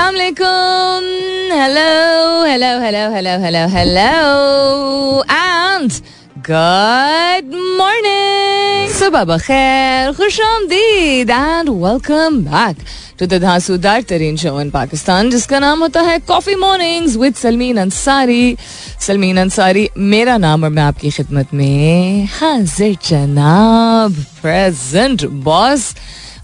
अस्सलाम वालेकुम. Hello hello hello hello hello hello and good morning. सुबह बखैर, खुशामदीद and welcome back to the धांसूदार तरीन शो इन पाकिस्तान जिसका नाम होता है coffee mornings with Salmeen Ansari. Salmeen Ansari मेरा नाम और मैं आपकी खिदमत में हाजिर जनाब. Present boss.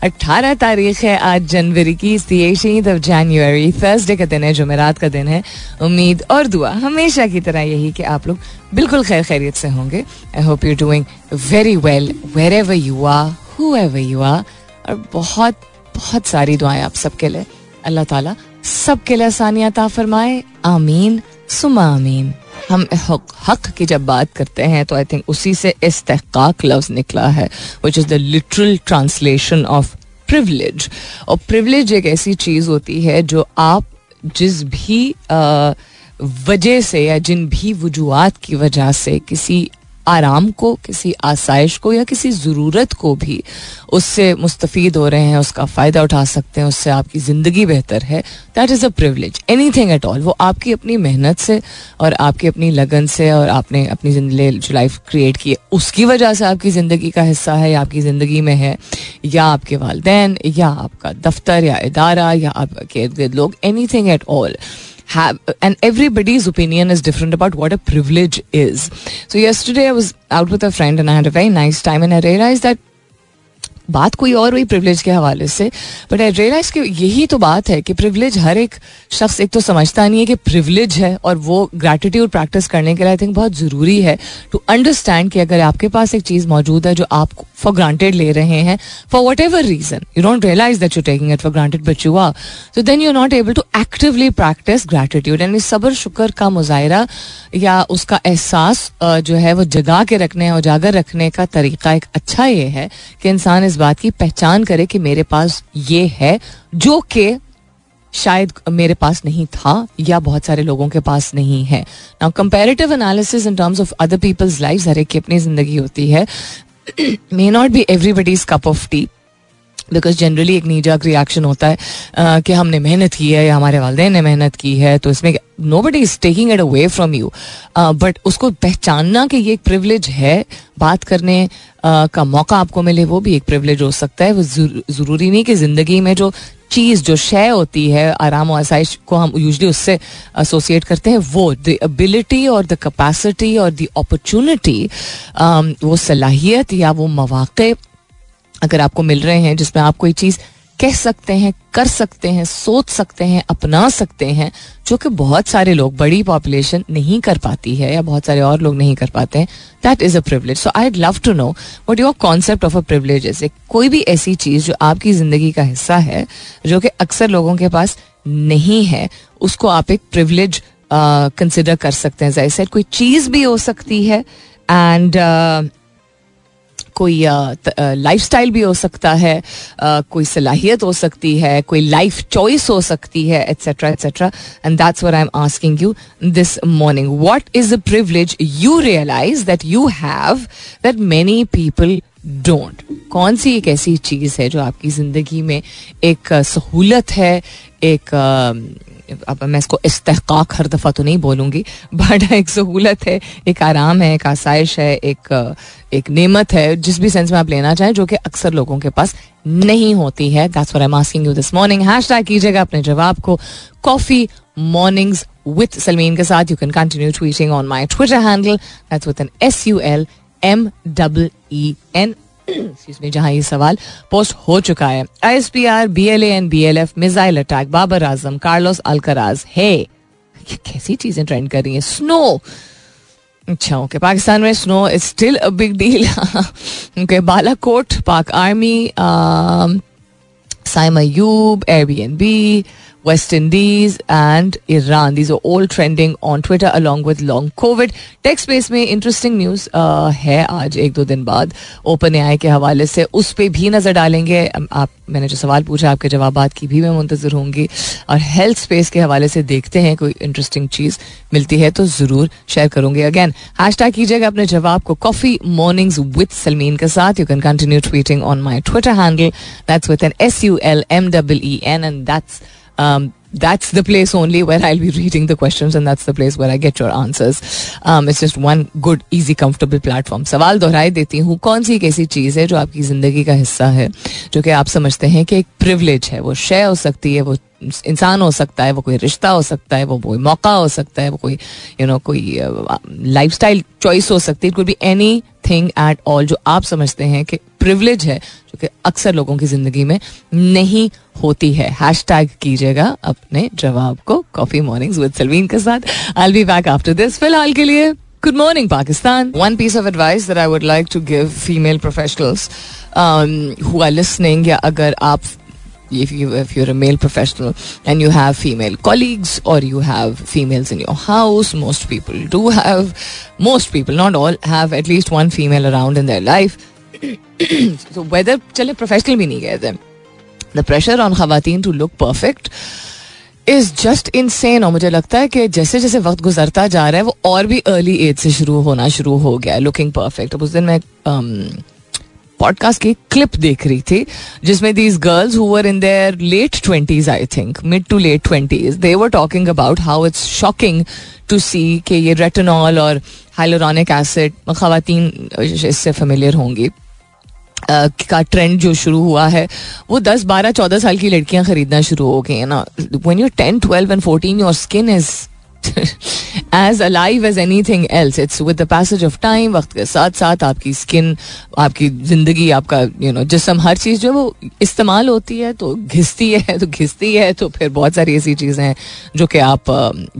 18 तारीख है आज जनवरी की, 18 जनवरी, थर्सडे का दिन है, जुमेरात का दिन है. उम्मीद और दुआ हमेशा की तरह यही कि आप लोग बिल्कुल खैर खैरियत से होंगे. I hope you doing very well wherever you are, whoever you are. और बहुत बहुत सारी दुआएं आप सबके लिए. अल्लाह ताला सबके लिए आसानियां अता फरमाए. आमीन सुमा आमीन. हम हक की जब बात करते हैं तो आई थिंक उसी से इस्तेहकाक लफ्ज़ निकला है, which is the literal translation of privilege. और प्रिविलेज एक ऐसी चीज़ होती है जो आप जिस भी वजह से या जिन भी वजूहात की वजह से किसी आराम को, किसी आसाइश को या किसी ज़रूरत को भी उससे मुस्तफ़ीद हो रहे हैं, उसका फ़ायदा उठा सकते हैं, उससे आपकी ज़िंदगी बेहतर है. That is a privilege. Anything at all, वो आपकी अपनी मेहनत से और आपकी अपनी लगन से और आपने अपनी ज़िंदगी जो लाइफ क्रिएट की है उसकी वजह से आपकी ज़िंदगी का हिस्सा है या आपकी ज़िंदगी में है, या आपके वालदैन या आपका दफ्तर या इदारा या आपके इर्द गिर्द लोग. Anything at all. And everybody's opinion is different about what a privilege is. So yesterday I was out with a friend and I had a very nice time and I realized that बात कोई और हुई privilege के हवाले से, but I realise कि यही तो बात है कि प्रिविलेज हर एक शख्स एक तो समझता नहीं है कि प्रिविलेज है. और वो ग्रैटिट्यूड प्रैक्टिस करने के लिए आई थिंक बहुत ज़रूरी है टू अंडरस्टैंड कि अगर आपके पास एक चीज़ मौजूद है जो आप फॉर ग्रांटेड ले रहे हैं for whatever reason, you don't realise that you taking it for granted but you are, so then you are not able to actively practise gratitude. यानी सब्र शुक्र का मुजाहरा या उसका एहसास जो है वो जगा के रखने, उजागर रखने का तरीका एक अच्छा ये है कि इंसान इस बात की पहचान करे कि मेरे पास ये है जो कि शायद मेरे पास नहीं था या बहुत सारे लोगों के पास नहीं है. Now comparative analysis in terms of other people's lives, हर एक की अपनी जिंदगी होती है, may not be everybody's cup of tea. Because generally एक नीजाक रिएक्शन होता है कि हमने मेहनत की है या हमारे वालिदैन ने मेहनत की है, तो इसमें nobody is taking it away from you. But उसको पहचानना कि ये एक प्रिविलेज है, बात करने का मौका आपको मिले वो भी एक प्रिविलेज हो सकता है. वो ज़रूरी नहीं कि ज़िंदगी में जो चीज़ जो शय होती है आराम और आसाइश को हम यूजली उससे एसोसिएट करते हैं, वो द एबिलिटी और द कैपेसिटी और द अपॉर्चुनिटी, वो सलाहियत या वो मौक़े अगर आपको मिल रहे हैं जिसमें आप कोई चीज़ कह सकते हैं, कर सकते हैं, सोच सकते हैं, अपना सकते हैं, जो कि बहुत सारे लोग, बड़ी पॉपुलेशन नहीं कर पाती है या बहुत सारे और लोग नहीं कर पाते हैं, that is a privilege. So I love to know what your concept of a privilege is. कोई भी ऐसी चीज़ जो आपकी ज़िंदगी का हिस्सा है जो कि अक्सर लोगों के पास नहीं है, उसको आप एक प्रिविलेज कंसिडर कर सकते हैं. जैसे आई सेड, कोई चीज़ भी हो सकती है एंड कोई लाइफस्टाइल भी हो सकता है, कोई सलाहियत हो सकती है, कोई लाइफ चॉइस हो सकती है, etcetera etcetera. And that's what I am asking you this morning, what is a privilege you realise that you have that many people don't. कौन सी एक ऐसी चीज़ है जो आपकी ज़िंदगी में एक सहूलत है, एक अब मैं इसको इस्तेहकाक हर दफ़ा तो नहीं बोलूँगी, बट एक सहूलत है, एक आराम है, एक आसाइश है, एक नेमत है, जिस भी सेंस में आप लेना चाहें, जो कि अक्सर लोगों के पास नहीं होती है. That's what I am asking you this morning. Hashtag कीजिएगा अपने जवाब को कॉफ़ी मॉर्निंग्स विद सलमीन के साथ. You can continue tweeting on my Twitter handle, that's with N SULMEEN, जहाँ ये सवाल पोस्ट हो चुका है. ISPR, BLAN, BLF, missile attack, Babar Azam, Carlos Alcaraz, हे ये कैसी चीजें ट्रेंड कर रही हैं. स्नो, अच्छा ओके, पाकिस्तान में snow is still a big deal. Okay, Balakot, Pak army, Saim Ayub, Airbnb, West Indies and Iran. These are all trending on Twitter along with long COVID. Tech space में interesting news है आज एक दो दिन बाद OpenAI के हवाले से, उस पर भी नज़र डालेंगे. आप मैंने जो सवाल पूछा आपके जवाबात की भी मैं मुंतज़र होंगी. और हेल्थ स्पेस के हवाले से देखते हैं कोई इंटरेस्टिंग चीज़ मिलती है तो ज़रूर शेयर करूँगी. अगैन हैशटैग कीजिएगा अपने जवाब को कॉफ़ी मॉर्निंग्स विद सलमीन के साथ. You can continue tweeting on my Twitter handle, that's with N SULMEEN, and that's that's the place only where I'll be reading the questions and that's the place where I get your answers. It's just one good, easy, comfortable platform. सवाल दोहराए देती हूँ, कौन सी एक ऐसी चीज़ है जो आपकी ज़िंदगी का हिस्सा है, जो कि आप समझते हैं कि एक प्रिविलेज है. वो शेयर हो सकती है, वो इंसान हो सकता है, वो कोई रिश्ता हो सकता है, वो कोई मौका हो सकता है, वो कोई कोई लाइफस्टाइल चॉइस हो सकती है. It could be anything at all जो आप समझते हैं कि प्रिविलेज है, जो कि अक्सर लोगों की ज़िंदगी में नहीं होती है. हैशटैग कीजिएगा अपने जवाब को कॉफ़ी मॉर्निंग्स विद सलमीन के साथ. I will be back after this. फिलहाल के लिए good morning Pakistan. One piece of advice that I would like to give female professionals who are listening, या अगर आप if you're a male professional and you have female colleagues or you have females in your house, most people, not all, have at least one female around in their life. So whether chale professional bhi nahi gaye them, the pressure on khawateen to look perfect is just insane. और मुझे लगता है कि जैसे जैसे वक्त गुजरता जा रहा है वो और भी early age से शुरू होना शुरू हो गया है looking perfect. अब उस दिन मैं पॉडकास्ट की क्लिप देख रही थी जिसमें these girls who were in their late 20s, I think mid to late 20s, they were talking about how it's shocking to see कि ये रेटिनॉल और हाइलुरोनिक एसिड, ख़वातीन इससे फेमिलियर होंगी, का ट्रेंड जो शुरू हुआ है वो 10, 12, 14 साल की लड़कियां खरीदना शुरू हो गई हैं ना. When you 10, 12 and 14 your skin is as alive as anything else. It's with the passage of time, वक्त के साथ साथ आपकी स्किन, आपकी ज़िंदगी, आपका जिस्म, हर चीज़ जो है वो इस्तेमाल होती है तो घिसती है तो फिर बहुत सारी ऐसी चीज़ें हैं जो कि आप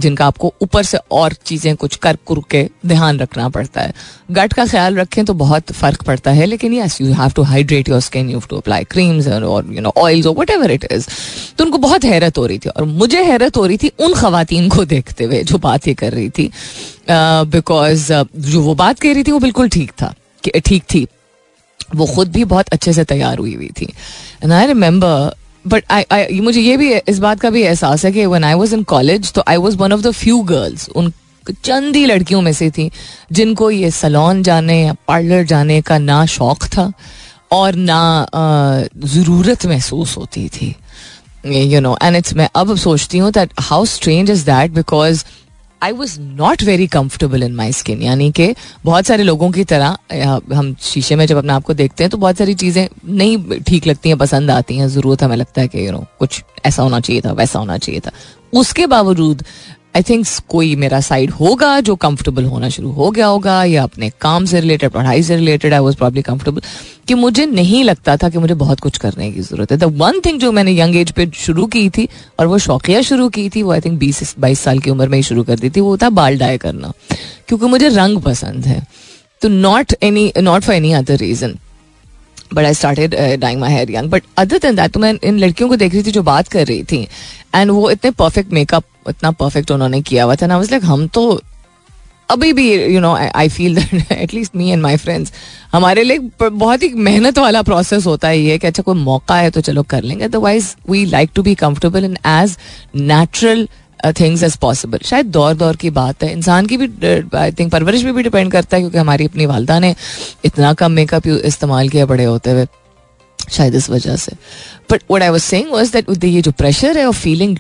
जिनका आपको ऊपर से और चीज़ें कुछ कर के ध्यान रखना पड़ता है. गट का ख्याल रखें तो बहुत फ़र्क पड़ता है, लेकिन yes you have to hydrate your skin, you have to apply creams और ऑयल्स और व्हाटएवर इट इज़. तो उनको बहुत हैरत हो रही थी और मुझे हैरत हो रही थी उन ख़वातीन को देखते हुए जो बात ये कर रही थी, बिकॉज जो वो बात कह रही थी वो बिल्कुल ठीक थी. वो खुद भी बहुत अच्छे से तैयार हुई हुई थी. And I remember, but I मुझे ये भी इस बात का भी एहसास है कि when I was in college तो I was one of the few girls, उन चंद ही लड़कियों में से थी जिनको ये सैलून जाने या पार्लर जाने का ना शौक़ था और ना ज़रूरत महसूस होती थी. एंड इट्स, मैं अब सोचती हूँ that how strange is that, because I was not very comfortable in my skin. यानी कि बहुत सारे लोगों की तरह हम शीशे में जब अपने आप को देखते हैं तो बहुत सारी चीज़ें नहीं ठीक लगती हैं, पसंद आती हैं, ज़रूरत हमें लगता है कि कुछ ऐसा होना चाहिए था, वैसा होना चाहिए था. उसके बावजूद आई थिंक कोई मेरा साइड होगा जो कम्फर्टेबल होना शुरू हो गया होगा, या अपने काम से रिलेटेड, पढ़ाई से related I was probably comfortable, कि मुझे नहीं लगता था कि मुझे बहुत कुछ करने की ज़रूरत है. द वन थिंग जो मैंने यंग एज पे शुरू की थी और वो शौकिया शुरू की थी, वो आई थिंक 20-22 साल की उम्र में ही शुरू कर दी थी, वो था बाल डाई करना, क्योंकि मुझे रंग पसंद है. तो not for any other reason, but I started dyeing my hair young. But other than that, तो मैं इन लड़कियों को देख रही थी जो बात कर रही थी, एंड वो इतने परफेक्ट मेकअप, इतना परफेक्ट उन्होंने किया हुआ था ना. मतलब हम तो अभी भी I feel that at least me and my friends, हमारे लिए बहुत ही मेहनत वाला प्रोसेस होता है ये, कि अच्छा कोई मौका है तो चलो कर लेंगे. Otherwise we like to be comfortable in as natural things as possible. शायद दौर की बात है, इंसान की भी आई थिंक परवरिश भी डिपेंड करता है, क्योंकि हमारी अपनी वालदा ने इतना कम मेकअप इस्तेमाल किया बड़े होते हुए, शायद इस वजह से. But what I was saying was that ये जो प्रेशर है of feeling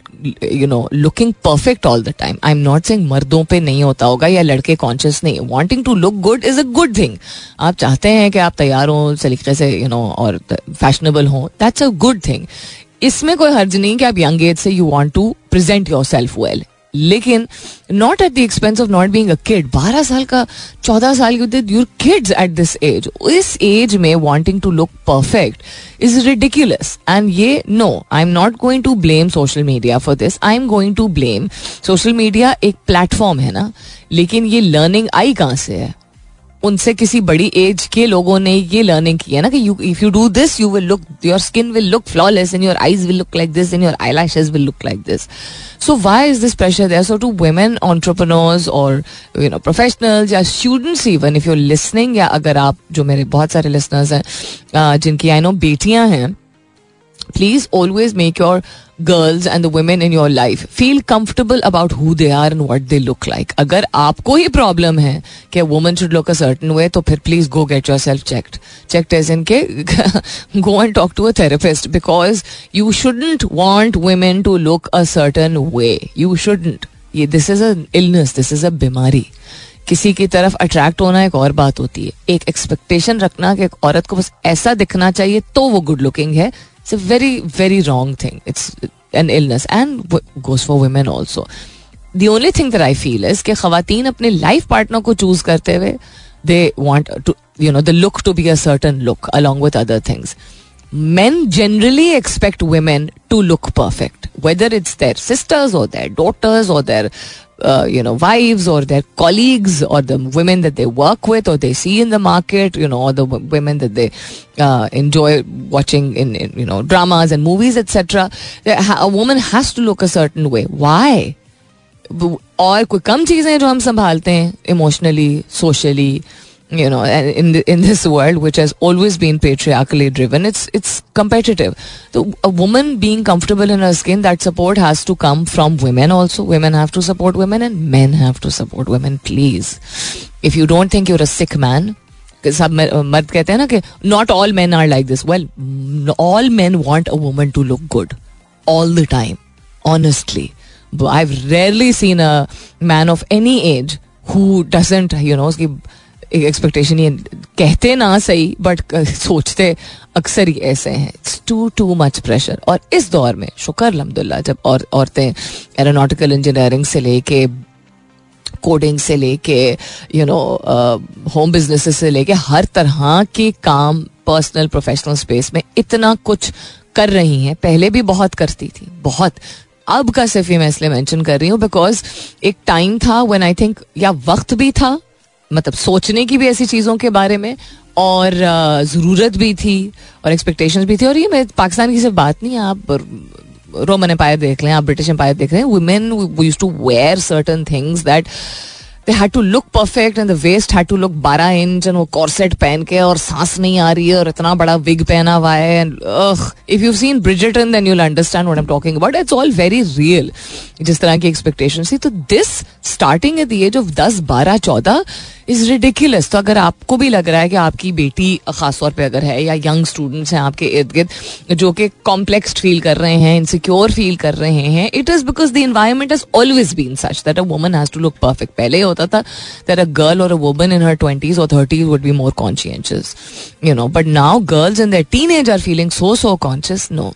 looking perfect all the time, I am not saying मर्दों पे नहीं होता होगा या लड़के कॉन्शियस नहीं. Wanting to look good is a good thing. आप चाहते हैं कि आप तैयार हों सलीके से और फैशनेबल हों, दैट्स अ गुड थिंग. इसमें कोई हर्ज नहीं कि आप यंग एज से you want to present yourself well, लेकिन not at the expense of not being a kid. 12 साल का 14 साल की you're kids at this age. इस एज में wanting to look perfect is ridiculous. And ये no, I am not going to blame social media for this. I am going to blame social media. एक platform है ना, लेकिन ये learning आई कहाँ से है? उनसे किसी बड़ी एज के लोगों ने ये लर्निंग की है ना कि you if you do this you will look, your skin will look flawless and your eyes will look like this and your eyelashes will look like this. So why is this pressure there? So to women entrepreneurs और professionals या students, even if you are listening, या अगर आप, जो मेरे बहुत सारे listeners हैं जिनकी आई नो बेटियां हैं, Please always make your girls and the women in your life feel comfortable about who they are and what they look like. अगर आपको ही problem है कि woman should look a certain way, तो फिर please go get yourself checked. Checked as in के go and talk to a therapist because you shouldn't want women to look a certain way. You shouldn't. This is an illness. This is a बीमारी. किसी की तरफ attract होना एक और बात होती है. एक एक्सपेक्टेशन रखना कि एक औरत को बस ऐसा दिखना चाहिए तो वो गुड लुकिंग है. It's a very, very wrong thing. It's an illness and goes for women also. The only thing that I feel is कि ख़वातीन अपने life partner को choose करते हुए they want to, you know, the look to be a certain look along with other things. Men generally expect women to look perfect, whether it's their sisters or their daughters or their, you know, wives or their colleagues or the women that they work with or they see in the market, you know, or the women that they enjoy watching in, you know, dramas and movies, etc. A woman has to look a certain way. Why? और कोई कम चीज़ें जो हम संभालते हैं emotionally, socially, you know, in this world which has always been patriarchally driven, it's competitive. So a woman being comfortable in her skin, that support has to come from women also. Women have to support women and men have to support women, please. If you don't think you're a sick man, सब मर्द कहते हैं ना कि not all men are like this. Well, all men want a woman to look good all the time, honestly. I've rarely seen a man of any age who doesn't, you know, उसकी expectation ये कहते ना सही but सोचते अक्सर ही ऐसे हैं. It's too much pressure. और इस दौर में शुक्र अल्हम्दुलिल्लाह जब औरतें एरोनॉटिकल इंजीनियरिंग से लेके कोडिंग से लेके यू नो होम बिजनेसेस से लेके हर तरह के काम पर्सनल प्रोफेशनल स्पेस में इतना कुछ कर रही हैं. पहले भी बहुत करती थी, बहुत. अब का सिर्फ ही मैं इसलिए मैंशन कर रही हूँ बिकॉज एक टाइम था व्हेन आई थिंक, या वक्त भी था मतलब सोचने की भी ऐसी चीज़ों के बारे में, और ज़रूरत भी थी और एक्सपेक्टेशंस भी थी. और ये मैं पाकिस्तान की सिर्फ बात नहीं है, आप रोमन एम्पायर देख लें, आप ब्रिटिश एम्पायर देख रहे हैं. Women used to wear certain things that they had to look perfect and the waist had to look 12 inch and वो कॉर्सेट पहन के और सांस नहीं आ रही है और इतना बड़ा विग पहना हुआ है. And if you seen Bridgerton then you will understand what I am talking about. It's all very real जिस तरह की एक्सपेक्टेशन थी. तो this starting at the age of 10, 12, 14 is ridiculous. तो अगर आपको भी लग रहा है कि आपकी बेटी खास तौर पे अगर है या यंग स्टूडेंट्स हैं आपके इर्द गिर्द जो कि कॉम्प्लेक्स फील कर रहे हैं, इनसिक्योर फील कर रहे हैं, it is because the environment has always been such that a woman has to look perfect. पहले होता था दैट अ गर्ल और a woman in her 20s or 30s would be more conscious, you know, but now girls in their teenage are feeling so conscious. No,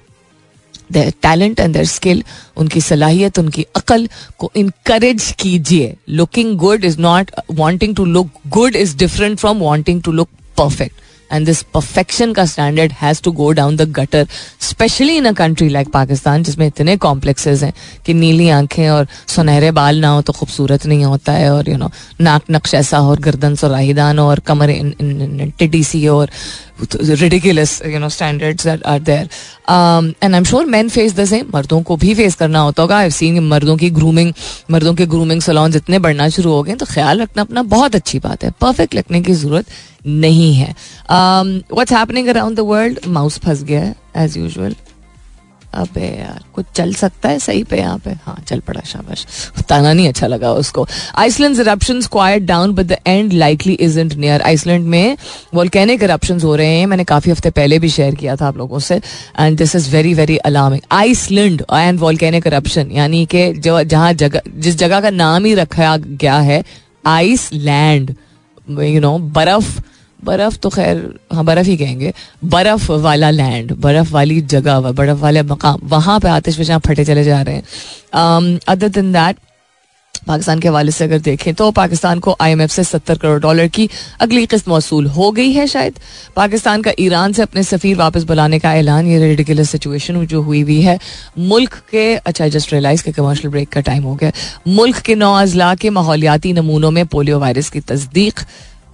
their talent and their skill, उनकी सलाहियत, उनकी अकल को encourage कीजिए. Looking good is not, wanting to look good is different from wanting to look perfect. And this perfection का standard has to go down the gutter, specially in a country like Pakistan जिसमें इतने complexes हैं कि नीली आंखें और सुनहरे बाल ना हो तो खूबसूरत नहीं होता है, और यू नो नाक नक्श ऐसा हो और गर्दन सुराहीदान हो और कमर टिडी सी हो और ridiculous, you know, standards that are there. And I'm sure men face the same. मर्दों को भी फेस करना होता होगा. I've seen मर्दों के ग्रूमिंग सलॉन्स इतने बढ़ना शुरू हो गए. तो ख्याल रखना अपना बहुत अच्छी बात है, परफेक्ट लगने की ज़रूरत नहीं है. What's happening around the world? Mouse फंस गया है as usual. अबे यार कुछ चल सकता है सही पे यहाँ पे. हाँ चल पड़ा, शाबाश. ताना नहीं अच्छा लगा उसको. Iceland eruptions quiet down but the end likely isn't near. Iceland में वोल्केनिक इरप्शंस हो रहे हैं. मैंने काफ़ी हफ्ते पहले भी शेयर किया था आप लोगों से. And this is very very alarming. Iceland and volcanic eruption, यानी कि जो जिस जगह का नाम ही रखा गया है आइसलैंड, यू नो, बर्फ़ तो खैर, हाँ बर्फ़ ही कहेंगे, बर्फ़ वाला लैंड, बर्फ़ वाली जगह, बर्फ़ वाले मकाम, वहाँ पे आतिशफ़शां फटे चले जा रहे हैं. अदर देन दैट पाकिस्तान के हवाले से अगर देखें तो पाकिस्तान को IMF से $70 करोड़ की अगली किस्त मौसूल हो गई है शायद. पाकिस्तान का ईरान से अपने सफ़ीर वापस बुलाने का ऐलान. ये रिडिकुलस सिचुएशन जो हुई हुई है मुल्क के. अच्छा, जस्ट रियलाइज़ के कमर्शियल ब्रेक का टाइम हो गया. मुल्क के 9 अजला के माहौलियाती नमूनों में पोलियो वायरस की तस्दीक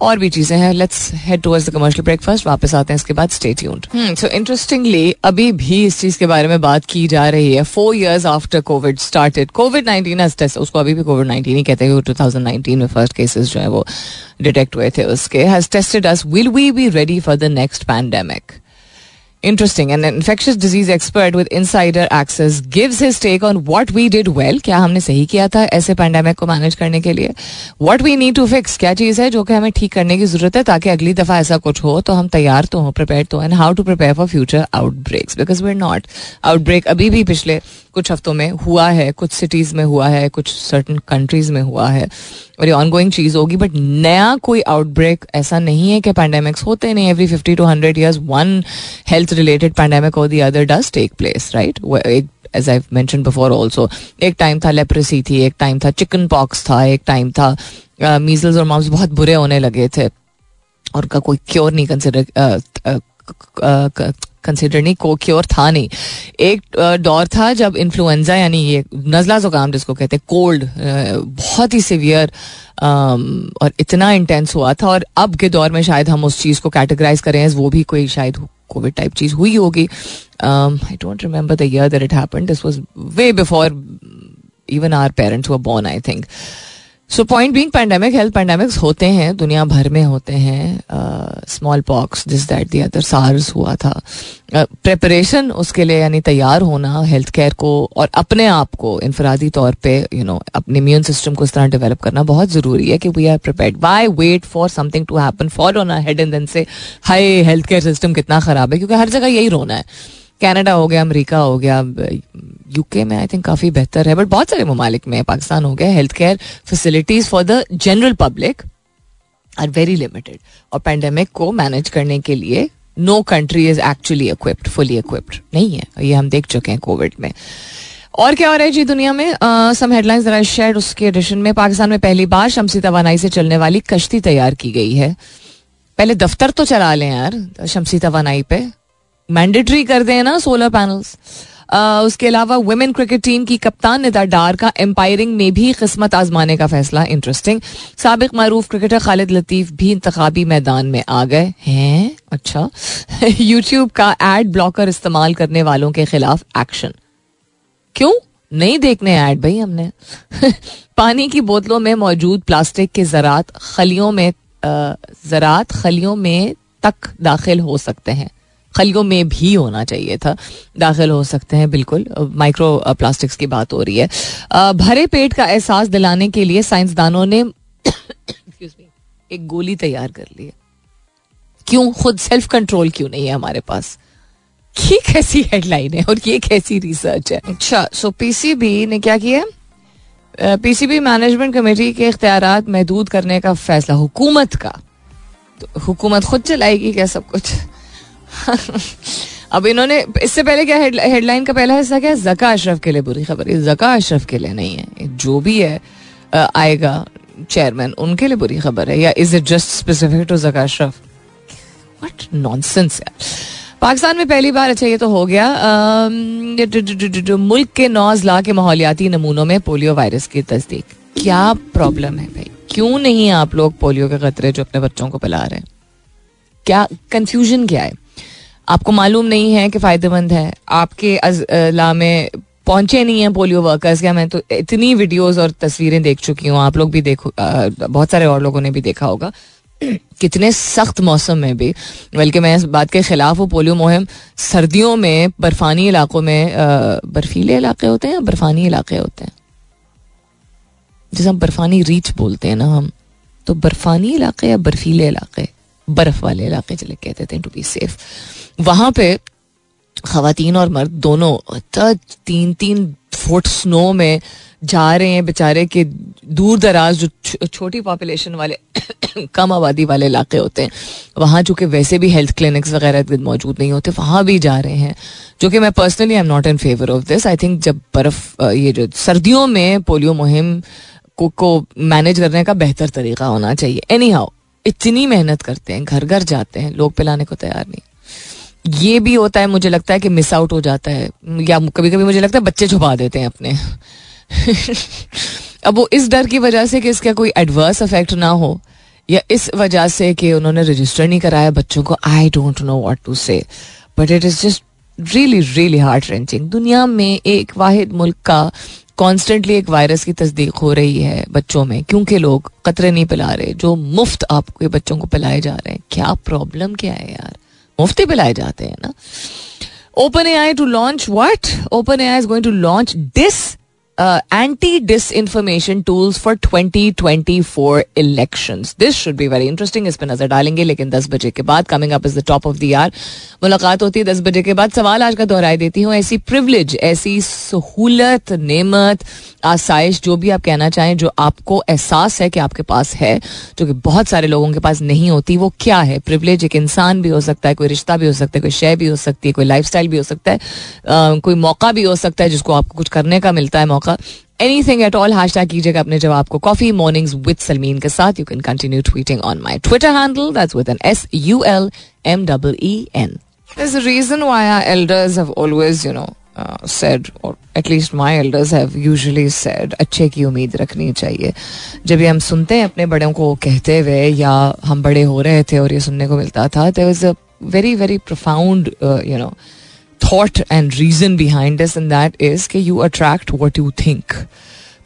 और भी चीज़ें हैं. Let's head towards the commercial breakfast, वापस आते हैं इसके बाद. Stay tuned. सो इंटरेस्टिंगली अभी भी इस चीज़ के बारे में बात की जा रही है. 4 years आफ्टर कोविड स्टार्टेड, कोविड-19 उसको अभी भी कोविड-19 ही कहते हैं. 2019 में फर्स्ट केसेस जो है वो डिटेक्ट हुए थे उसके. Has tested us, will we be ready for the next pandemic. Interesting. An infectious disease expert with insider access gives his take on what we did well. क्या हमने सही किया था ऐसे पैंडेमिक को मैनेज करने के लिए? What we need to fix. क्या चीज़ है जो कि हमें ठीक करने की जरूरत है ताकि अगली दफा ऐसा कुछ हो तो हम तैयार तो हों, प्रिपेयर तो, and how to prepare for future outbreaks because we are not. Outbreak अभी भी पिछले कुछ हफ्तों में हुआ है, कुछ सिटीज में हुआ है, कुछ सर्टन कंट्रीज में हुआ है और ये ऑनगोइंग चीज़ होगी. बट नया कोई आउटब्रेक ऐसा नहीं है कि पैंडेमिक्स होते नहीं. Every 50 to 100 years one health related pandemic और the other does take place, right. As I mentioned before also, एक टाइम था लेप्रेसी थी, एक टाइम था चिकन पॉक्स था, एक टाइम था मीजल्स और मॉम्स बहुत बुरे होने लगे थे और उनका कोई क्योर नहीं कंसिडर नहीं को क्योर था नहीं. एक दौर था जब इन्फ्लुएंजा यानी ये नज़ला जुकाम जिसको कहते हैं, कोल्ड बहुत ही सीवियर और इतना इंटेंस हुआ था. और अब के दौर में शायद हम उस चीज़ को कैटेगराइज करें, वो भी कोई शायद कोविड टाइप चीज़ हुई होगी. I don't remember the year that it happened. This was way before even our parents were born, I think. So point being, pandemic health pandemics होते हैं, दुनिया भर में होते हैं. Smallpox, this that the other, SARS हुआ था. Preparation उसके लिए यानी तैयार होना, हेल्थ केयर को और अपने आप को इनफरादी तौर पे, अपने इम्यून सिस्टम को इस तरह डेवलप करना बहुत ज़रूरी है कि we are prepared. Why wait for something to happen, fall on our head and then say hi health care system कितना ख़राब है. क्योंकि हर जगह यही रोना है. कनाडा हो गया, अमेरिका हो गया, यूके में आई थिंक काफ़ी बेहतर है, बट बहुत सारे ममालिक में, पाकिस्तान हो गया, health care facilities for the general public are very limited. और पैंडेमिक को मैनेज करने के लिए no country is actually equipped, fully equipped नहीं है. ये हम देख चुके हैं कोविड में. और क्या हो रहा है जी दुनिया में? Some headlines that I shared उसके एडिशन में. पाकिस्तान में पहली बार शमसी तवानाई से चलने वाली कश्ती तैयार की गई है. पहले दफ्तर तो चला लें यार, शमसी तवानाई पे मैंडेटरी कर दें ना सोलर पैनल्स. उसके अलावा वुमेन क्रिकेट टीम की कप्तान निदा डार का एम्पायरिंग में भी किस्मत आजमाने का फैसला. इंटरेस्टिंग. साबिक मरूफ क्रिकेटर खालिद लतीफ भी इंतखाबी मैदान में आ गए हैं. अच्छा. यूट्यूब का एड ब्लॉकर इस्तेमाल करने वालों के खिलाफ एक्शन. क्यों नहीं देखने ऐड भाई हमने? पानी की बोतलों में मौजूद प्लास्टिक के ज़रात खलियों में तक दाखिल हो सकते हैं. खलियों में भी होना चाहिए था, दाखिल हो सकते हैं, बिल्कुल. माइक्रो प्लास्टिक्स की बात हो रही है. भरे पेट का एहसास दिलाने के लिए साइंसदानों ने एक गोली तैयार कर ली है. क्यों खुद सेल्फ कंट्रोल क्यों नहीं है हमारे पास? ये कैसी हेडलाइन है और ये कैसी रिसर्च है? अच्छा, सो पीसीबी ने क्या किया? पीसीबी मैनेजमेंट कमेटी के इख्तियारात महदूद करने का फैसला हुकूमत का. तो हुकूमत खुद चलाएगी क्या सब कुछ? अब इन्होंने इससे पहले क्या हेडलाइन का पहला हिस्सा क्या है? ज़का अशरफ के लिए बुरी खबर. ये ज़का अशरफ के लिए नहीं है, जो भी है आएगा चेयरमैन उनके लिए बुरी खबर है. या is it just specific to Zaka Ashraf? What nonsense यार. पाकिस्तान में पहली बार, अच्छा ये तो हो गया, मुल्क के 9 लाख के माहौलियाती नमूनों में पोलियो वायरस की तस्दीक. क्या प्रॉब्लम है भाई? क्यों नहीं आप लोग पोलियो के खतरे जो अपने बच्चों को पिला रहे हैं? क्या कंफ्यूजन क्या है? आपको मालूम नहीं है कि फ़ायदेमंद है? आपके अजला में पहुँचे नहीं हैं पोलियो वर्कर्स? क्या मैं तो इतनी वीडियोस और तस्वीरें देख चुकी हूँ, आप लोग भी देखो, बहुत सारे और लोगों ने भी देखा होगा. कितने सख्त मौसम में भी, बल्कि मैं इस बात के ख़िलाफ़ हूँ, पोलियो मुहिम सर्दियों में बर्फ़ानी इलाक़ों में, बर्फीले इलाके होते हैं या बर्फ़ानी इलाके होते हैं जिसे हम बर्फ़ानी रीच बोलते हैं ना हम, तो बर्फ़ानी इलाके या बर्फीले इलाके, बर्फ वाले इलाके चले कहते थे टू बी सेफ. वहाँ पे खवातीन और मर्द दोनों 3-3 फुट स्नो में जा रहे हैं बेचारे के दूर दराज जो छोटी पॉपुलेशन वाले कम आबादी वाले इलाके होते हैं, वहाँ चूँकि वैसे भी हेल्थ क्लिनिक्स वगैरह मौजूद नहीं होते, वहाँ भी जा रहे हैं. जो कि मैं personally I am not in favour of this. I think जब बर्फ, ये जो सर्दियों में पोलियो मुहिम को मैनेज करने का बेहतर तरीका होना चाहिए. एनी हाउ, इतनी मेहनत करते हैं, घर घर जाते हैं, लोग पिलाने को तैयार नहीं. ये भी होता है, मुझे लगता है कि मिस आउट हो जाता है, या कभी कभी मुझे लगता है बच्चे छुपा देते हैं अपने. अब वो इस डर की वजह से कि इसका कोई एडवर्स इफेक्ट ना हो, या इस वजह से कि उन्होंने रजिस्टर नहीं कराया बच्चों को. I don't know what to say, but it is just really really heart wrenching. दुनिया में एक वाहिद मुल्क का कॉन्स्टेंटली एक वायरस की तस्दीक हो रही है बच्चों में, क्योंकि लोग कतरे नहीं पिला रहे जो मुफ्त आपके बच्चों को पिलाए जा रहे हैं. क्या प्रॉब्लम क्या है यार? मुफ्ती पिलाए जाते हैं ना. OpenAI to launch what? OpenAI is going to launch this anti-disinformation tools for 2024 elections. This should be very interesting. इस पर नजर डालेंगे लेकिन 10 बजे के बाद. Coming up is the top of the hour. मुलाकात होती है 10 बजे के बाद. सवाल आज का दोहराई देती हूँ. ऐसी privilege, ऐसी सहूलत, नेमत, आसाइश, जो भी आप कहना चाहें, जो आपको एहसास है कि आपके पास है, जो कि बहुत सारे लोगों के पास नहीं होती, वो क्या है? प्रिविलेज एक इंसान भी हो सकता है, कोई रिश्ता भी हो सकता है, कोई शय भी हो सकती है, कोई लाइफस्टाइल भी हो सकता है, कोई मौका भी हो सकता है जिसको आपको कुछ करने का मिलता है मौका. Anything at all. हैशटैग कीजिएगा अपने जवाब को कॉफी मॉर्निंग्स विद सलमीन के साथ. You can continue tweeting on my Twitter handle, that's with N SULMEEN. There's a reason why our elders have always, said, or at least my elders have usually said, अच्छे की उम्मीद रखनी चाहिए. जब ये हम सुनते हैं अपने बड़ों को कहते हुए, या हम बड़े हो रहे थे और ये सुनने को मिलता था, there was a very very profound thought and reason behind this, and that is कि you attract what you think.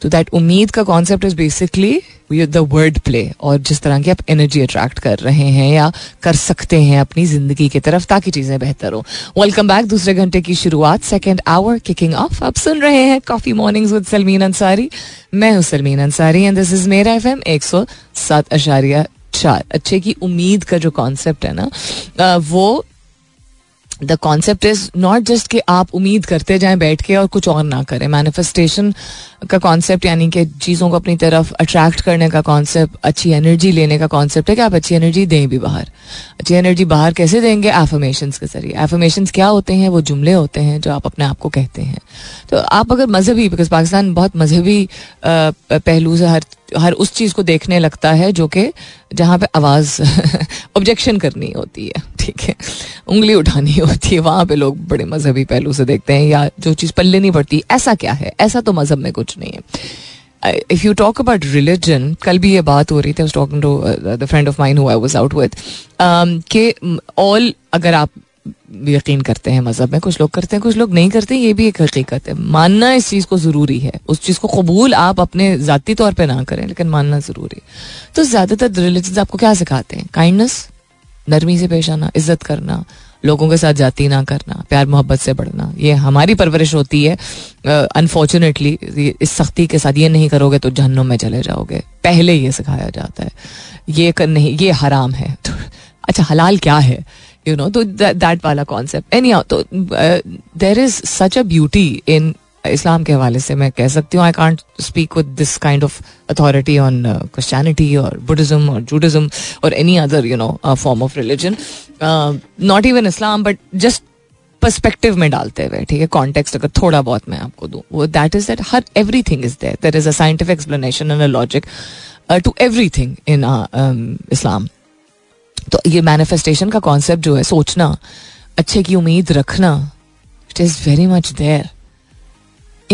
तो दैट उम्मीद का concept is basically the word play, और जिस तरह की आप एनर्जी अट्रैक्ट कर रहे हैं या कर सकते हैं अपनी जिंदगी की तरफ ताकि चीजें बेहतर हो. Welcome back. दूसरे घंटे की शुरुआत, सेकेंड आवर किकिंग ऑफ. आप सुन रहे हैं coffee mornings with Salmeen Ansari. मैं हूं Salmeen Ansari and this is Mera FM 107.4. अच्छे की उम्मीद का जो कॉन्सेप्ट है ना, वो the concept is not just कि आप उम्मीद करते जाएं बैठ के और कुछ और ना करें. मैनिफेस्टेशन का कॉन्सेप्ट, यानी कि चीज़ों को अपनी तरफ अट्रैक्ट करने का कॉन्सेप्ट, अच्छी एनर्जी लेने का कॉन्सेप्ट है कि आप अच्छी एनर्जी दें भी बाहर. अच्छी एनर्जी बाहर कैसे देंगे? एफर्मेशंस के जरिए. एफर्मेशंस क्या होते हैं? वो जुमले होते हैं जो आप अपने आप को कहते हैं. तो आप अगर मजहबी, बिकॉज पाकिस्तान बहुत मजहबी पहलू से हर उस चीज़ को देखने लगता है जो कि जहाँ पे आवाज़ ऑब्जेक्शन करनी होती है, ठीक है, उंगली उठानी होती है, वहाँ पे लोग बड़े मजहबी पहलू से देखते हैं, या जो चीज़ पल्ले नहीं पड़ती ऐसा क्या है, ऐसा तो मजहब में कुछ नहीं है. If you talk about religion, कल भी ये बात हो रही थी, I was talking to the friend of mine who I was out with, कि ऑल, अगर आप यकीन करते हैं मजहब में, कुछ लोग करते हैं कुछ लोग नहीं करते, ये भी एक हकीकत है. मानना इस चीज़ को ज़रूरी है. उस चीज़ को कबूल आप अपने ज़ाती तौर पे ना करें, लेकिन मानना ज़रूरी है. तो ज़्यादातर रिलीजन्स आपको क्या सिखाते हैं? काइंडनेस, नरमी से पेश आना, इज्जत करना, लोगों के साथ जाती ना करना, प्यार मोहब्बत से बढ़ना. ये हमारी परवरिश होती है अनफॉर्चुनेटली. इस सख्ती के साथ ये नहीं करोगे तो जहन्नुम में चले जाओगे, पहले ये सिखाया जाता है. ये नहीं, ये हराम है, तो अच्छा हलाल क्या है, तो दैट वाला कॉन्सेप्ट. एनीहाउ, तो there is such a beauty in Islam के हवाले से. मैं कह सकती हूँ I can't speak with this kind of authority on Christianity और बुद्धिज्म और जूडिज्म और any other form of religion, not even Islam, but just perspective में डालते हुए, ठीक है, कॉन्टेक्स्ट अगर थोड़ा बहुत मैं आपको दूँ, वो दैट इज दैट हर everything is there. There is a scientific explanation and a logic to everything in Islam. तो ये मैनिफेस्टेशन का कॉन्सेप्ट जो है, सोचना, अच्छे की उम्मीद रखना, it is very much there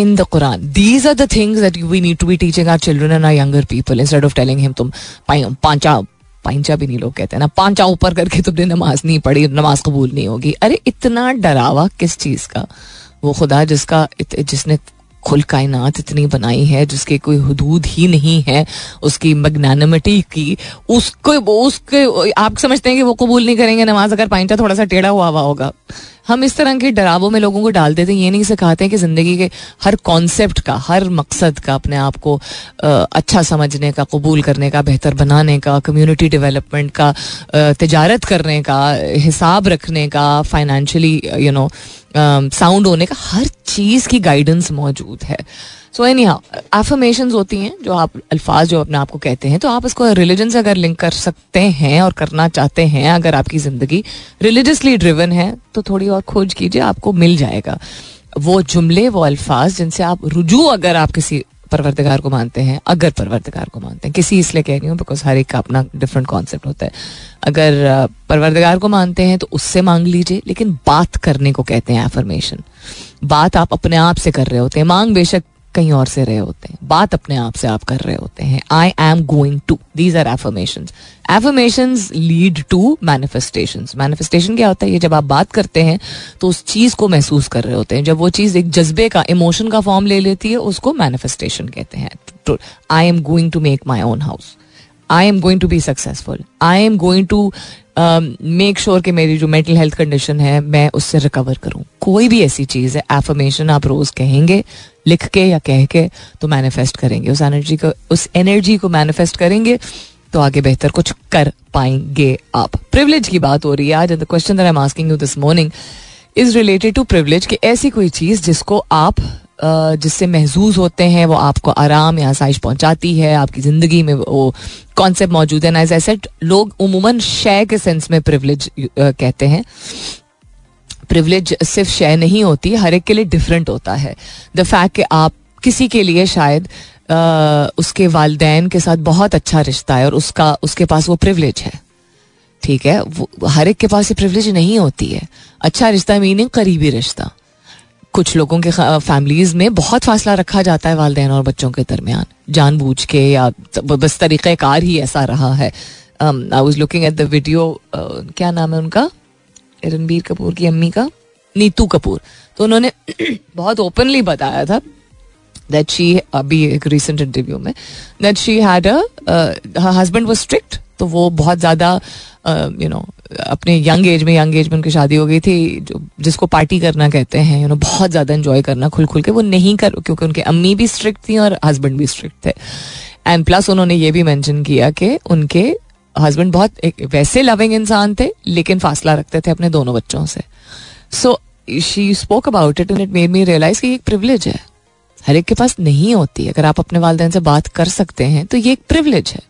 in the Quran. These are the things that we need to be teaching our children and our younger people, instead of telling him तुम पांचा भी नहीं, लोग कहते हैं ना, पांचा ऊपर करके तुमने नमाज नहीं पढ़ी, नमाज कबूल नहीं होगी. अरे इतना डरावा किस चीज़ का? वो खुदा जिसका, जिसने खुल कायनात इतनी बनाई है, जिसके कोई हदूद ही नहीं है, उसकी मैग्नानिमिटी की, उसके आप समझते हैं कि वो कबूल नहीं करेंगे नमाज अगर पाइंटा थोड़ा सा टेढ़ा हुआ हुआ होगा. हम इस तरह के डरावों में लोगों को डाल देते हैं. ये नहीं सिखाते कि ज़िंदगी के हर कॉन्सेप्ट का, हर मकसद का, अपने आप को अच्छा समझने का, कबूल करने का, बेहतर बनाने का, कम्युनिटी डेवलपमेंट का, तिजारत करने का, हिसाब रखने का, फाइनेंशियली साउंड होने का, हर चीज़ की गाइडेंस मौजूद है. सो एनीहाउ, एफर्मेशंस होती हैं जो आप अल्फाज जो अपने आप को कहते हैं. तो आप इसको रिलीजन से अगर लिंक कर सकते हैं और करना चाहते हैं, अगर आपकी ज़िंदगी रिलीजसली ड्रिवन है, तो थोड़ी और खोज कीजिए, आपको मिल जाएगा वो जुमले, वो अल्फाज जिनसे आप रुजू, अगर आप किसी परवरदिगार को मानते हैं, अगर परवरदिगार को मानते हैं, किसी इसलिए कह रही हूँ बिकॉज हर एक का अपना डिफरेंट कॉन्सेप्ट होता है. अगर परवरदिगार को मानते हैं तो उससे मांग लीजिए, लेकिन बात करने को कहते हैं एफर्मेशन. बात आप अपने आप से कर रहे होते हैं, मांग बेशक कहीं और से रहे होते हैं, बात अपने आप से आप कर रहे होते हैं. I am going to, these are affirmations. Affirmations lead to manifestations. Manifestation क्या होता है? ये जब आप बात करते हैं तो उस चीज़ को महसूस कर रहे होते हैं. जब वो चीज़ एक जज्बे का, इमोशन का फॉर्म ले लेती है, उसको मैनिफेस्टेशन कहते हैं. I am going to make my own house, I am going to be successful, I am going to make sure कि मेरी जो मेंटल हेल्थ कंडीशन है मैं उससे रिकवर करूँ. कोई भी ऐसी चीज़ है, एफर्मेशन आप रोज़ कहेंगे, लिख के या कह के, तो मैनिफेस्ट करेंगे उस एनर्जी को मैनिफेस्ट करेंगे तो आगे बेहतर कुछ कर पाएंगे आप. प्रिविलेज की बात हो रही है आज. The question that I am asking you this morning is related to privilege कि ऐसी कोई चीज़ जिसको आप जिससे महसूस होते हैं वो आपको आराम या आसाइश पहुंचाती है, आपकी ज़िंदगी में वो कॉन्सेप्ट मौजूद है. एज आई सेड, लोग उमूमन शय के सेंस में प्रिविलेज कहते हैं. प्रिविलेज सिर्फ शय नहीं होती, हर एक के लिए डिफरेंट होता है. द फैक्ट कि आप किसी के लिए शायद उसके वालिदैन के साथ बहुत अच्छा रिश्ता है और उसके पास वो प्रिविलेज है, ठीक है. वो हर एक के पास ये प्रिविलेज नहीं होती है. अच्छा रिश्ता मीनिंग करीबी रिश्ता. कुछ लोगों के फैमिलीज़ में बहुत फासला रखा जाता है वालिदैन और बच्चों के दरमियान, जानबूझ के या बस तरीक़ेकार ही ऐसा रहा है. I was looking at the video, क्या नाम है उनका, रणबीर कपूर की अम्मी का, नीतू कपूर. तो उन्होंने बहुत ओपनली बताया था दैट शी, अभी एक रीसेंट इंटरव्यू में, that she had her husband was strict. तो वो बहुत ज़्यादा अपने यंग एज में उनकी शादी हो गई थी, जिसको पार्टी करना कहते हैं, बहुत ज़्यादा एंजॉय करना खुल के, वो नहीं कर, क्योंकि उनके अम्मी भी स्ट्रिक्ट थी और हस्बैंड भी स्ट्रिक्ट थे. एंड प्लस उन्होंने ये भी मेंशन किया कि उनके हस्बैंड बहुत वैसे लविंग इंसान थे लेकिन फासला रखते थे अपने दोनों बच्चों से. So she spoke about it and it made me realise कि एक प्रिविलेज है, हर एक के पास नहीं होती. अगर आप अपने वालिदैन से बात कर सकते हैं तो ये एक प्रिविलेज है.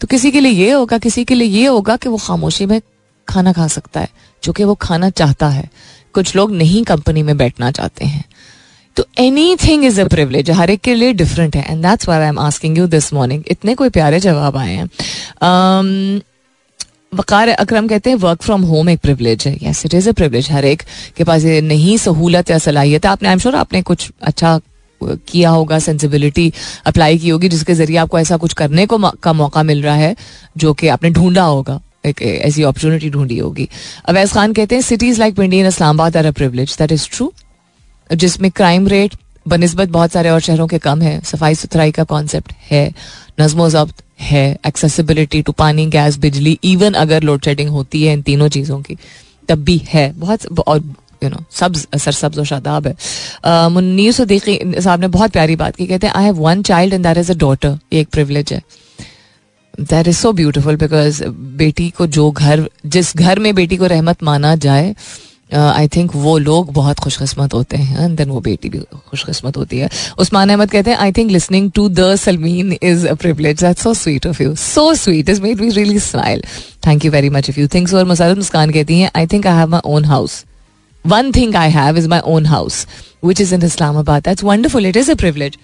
तो किसी के लिए ये होगा, किसी के लिए ये होगा कि वो खामोशी में खाना खा सकता है जो कि वो खाना चाहता है. कुछ लोग नहीं कंपनी में बैठना चाहते हैं. तो एनीथिंग इज अ प्रिविलेज, हर एक के लिए डिफरेंट है. And that's why I am asking you this morning. इतने कोई प्यारे जवाब आए हैं. वकार अकरम कहते हैं वर्क फ्रॉम होम एक प्रिविलेज है. Yes, it is a privilege. हर एक के पास ये नहीं सहूलत या सलाहियत है. आपने, आई एम श्योर आपने कुछ अच्छा किया होगा, सेंसिबिलिटी अप्लाई की होगी जिसके ज़रिए आपको ऐसा कुछ करने को का मौका मिल रहा है जो कि आपने ढूंढा होगा, एक ऐसी अपॉर्चुनिटी ढूंढी होगी. अवैस खान कहते हैं cities like Pindi and Islamabad are a privilege. That is true, जिसमें क्राइम रेट बनिस्बत बहुत सारे और शहरों के कम है. सफाई सुथराई का कॉन्सेप्ट है, नज़्मो ज़ब्त है, एक्सेसिबिलिटी टू पानी, गैस, बिजली, इवन अगर लोड शेडिंग होती है इन तीनों चीज़ों की तब भी है. बहुत और सब्ज सरसब्ज और शादाब है. मुन्नीर सदीकी साहब ने बहुत प्यारी बात की. कहते हैं I have one child and that is a daughter. ये एक प्रिविलेज है. That is so beautiful because बेटी को जो घर, जिस घर में बेटी को रहमत माना जाए, आई थिंक वो लोग बहुत खुशकिस्मत होते हैं. एंड देन वो बेटी भी खुशकिस्मत होती है. उस्मान अहमद कहते हैं I think listening to the Salmeen is a privilege. That's so sweet of you, so sweet, is made me really smile. Thank you very much if you think so. और मुसारत मुस्कान कहती हैं I think I have my own house. One thing I have is my own house, which is in Islamabad. That's wonderful. It is a privilege.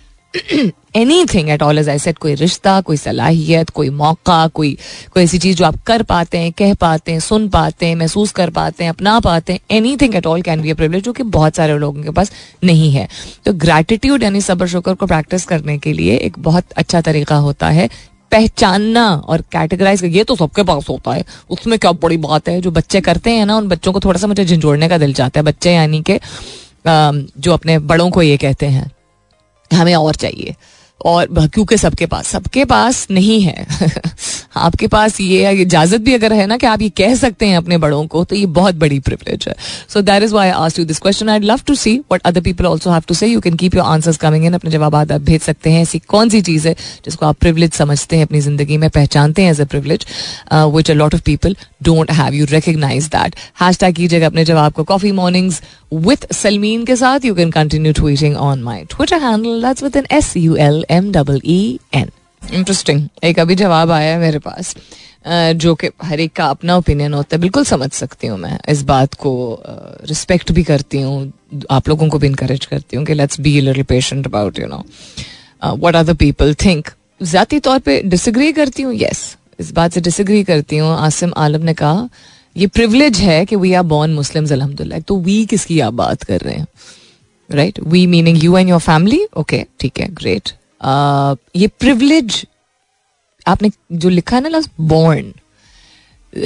Anything at all, as I said, कोई रिश्ता, कोई सलाहियत, कोई मौका, कोई ऐसी चीज़ जो आप कर पाते हैं, कह पाते हैं, सुन पाते हैं, महसूस कर पाते हैं, अपना पाते हैं. Anything at all can be a privilege, जो कि बहुत सारे लोगों के पास नहीं है. तो gratitude यानी सब्र शुक्र को प्रैक्टिस करने के लिए एक बहुत अच्छा तरीका होता है पहचानना और कैटेगराइज कर. ये तो सबके पास होता है, उसमें क्या बड़ी बात है. जो बच्चे करते हैं ना, उन बच्चों को थोड़ा सा मुझे झिंझोड़ने का दिल चाहता है. बच्चे यानी कि जो अपने बड़ों को ये कहते हैं हमें और चाहिए, और क्योंकि सबके पास नहीं है. आपके पास ये इजाज़त भी अगर है ना कि आप ये कह सकते हैं अपने बड़ों को, तो ये बहुत बड़ी प्रिविलेज है. So that is why I asked you this question. I love to see what other people also have to say. You can keep your answers coming in. अपने जवाब आप भेज सकते हैं. ऐसी कौन सी चीज़ है जिसको आप प्रिविलेज समझते हैं, अपनी ज़िंदगी में पहचानते हैं as a privilege, which a lot of people don't have. You recognise that. Hashtag कीजिएगा अपने जवाब को कॉफ़ी मॉर्निंग्स विद सलमीन के साथ. You can continue tweeting on my Twitter handle, that's with N SULMEEN. Interesting. एक अभी जवाब आया है मेरे पास जो कि हर एक का अपना ओपिनियन होता है. बिल्कुल समझ सकती हूँ मैं इस बात को, रिस्पेक्ट भी करती हूँ, आप लोगों को भी इनकरेज करती हूँ कि let's be little patient about what other people think. ज़ाती तौर पे डिसएग्री करती हूँ, यस, इस बात से डिसएग्री करती हूँ. आसिम आलम ने कहा ये प्रिविलेज है कि वी आर बॉर्न मुस्लिम्स अल्हम्दुलिल्लाह. तो वी किसकी आप बात कर रहे हैं? Right, we meaning you and your family. Okay, ठीक है, ग्रेट. ये प्रिविलेज आपने जो लिखा है ना लफ्ज born,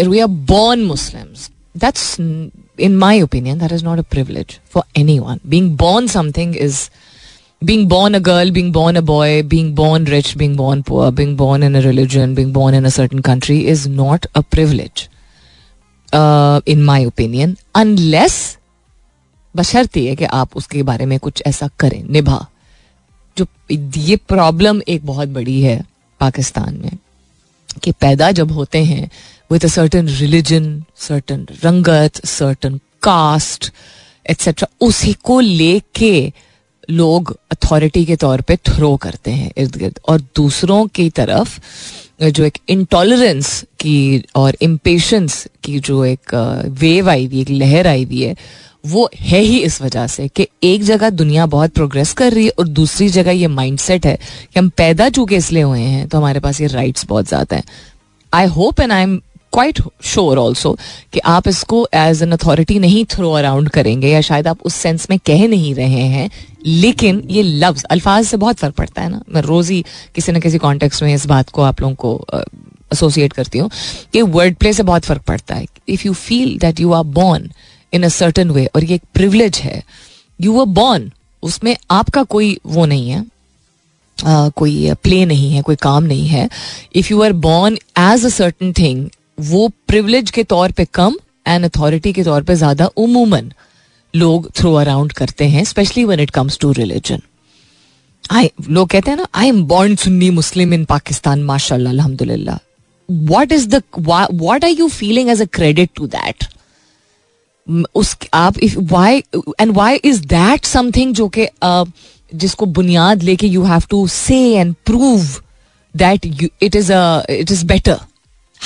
we are born Muslims, that's in my opinion that is not a privilege for anyone. Being born something is being born a girl, being born a boy, being born rich, being born poor, being born in a religion, being born in a certain country is not a privilege. in my opinion, unless बशर्ते है कि आप उसके बारे में कुछ ऐसा करें निभा. जो ये प्रॉब्लम एक बहुत बड़ी है पाकिस्तान में कि पैदा जब होते हैं with a certain religion, certain रंगत, सर्टन कास्ट एट्सेट्रा, उसी को लेके लोग अथॉरिटी के तौर पे थ्रो करते हैं इर्द गिर्द, और दूसरों की तरफ जो एक इंटॉलरेंस की और इम्पेशेंस की जो एक वेव आई हुई, एक लहर आई हुई है, वो है ही इस वजह से कि एक जगह दुनिया बहुत प्रोग्रेस कर रही है और दूसरी जगह ये माइंडसेट है कि हम पैदा चूके इसलिए हुए हैं तो हमारे पास ये राइट्स बहुत ज़्यादा हैं. I hope and I am quite sure also कि आप इसको एज एन अथॉरिटी नहीं थ्रो अराउंड करेंगे, या शायद आप उस सेंस में कह नहीं रहे हैं, लेकिन ये लफ्ज़ अल्फाज से बहुत फ़र्क पड़ता है ना. मैं रोज़ ही किसी न किसी कॉन्टेक्स्ट में इस बात को आप लोगों को एसोसिएट करती हूँ कि वर्ड प्ले से बहुत फ़र्क पड़ता है. If you feel that you are born in a certain way, और ये एक प्रिविलेज है, यू वर बॉर्न, उसमें आपका कोई वो नहीं है, कोई प्ले नहीं है, कोई काम नहीं है. If you are born as a certain thing, वो प्रिविलेज के तौर पे कम एंड अथॉरिटी के तौर पे ज़्यादा उमूमन लोग थ्रो अराउंड करते हैं, specially when it comes to religion. लोग कहते हैं ना, I am born Sunni Muslim in Pakistan, माशाल्लाह, अल्हम्दुलिल्लाह. What are you feeling as a credit to that? Why is that something जो कि जिसको बुनियाद लेके you have to say and prove that it is better.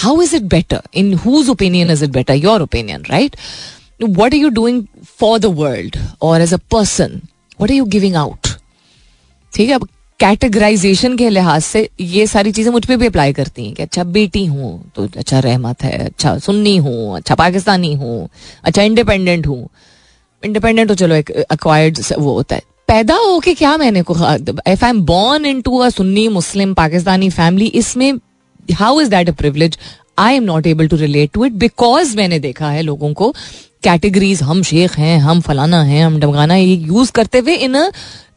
How is it better? In whose opinion is it better? Your opinion, right? What are you doing for the world or as a person? What are you giving out? ठीक है, अब categorisation के लिहाज से ये सारी चीज़ें मुझ पर भी अप्लाई करती हैं कि अच्छा बेटी हूँ तो अच्छा रहमत है, अच्छा सुन्नी हूँ, अच्छा पाकिस्तानी हूँ, अच्छा इंडिपेंडेंट हूँ. इंडिपेंडेंट तो चलो एक एक्वायर्ड वो होता है, पैदा हो कि क्या मैंने को. If I am born into a Sunni Muslim Pakistani family, इसमें how is that a privilege? I am not able to relate to it because मैंने देखा है लोगों को कैटेगरीज, हम शेख हैं, हम फलाना हैं, हम डमगाना, ये यूज़ करते हुए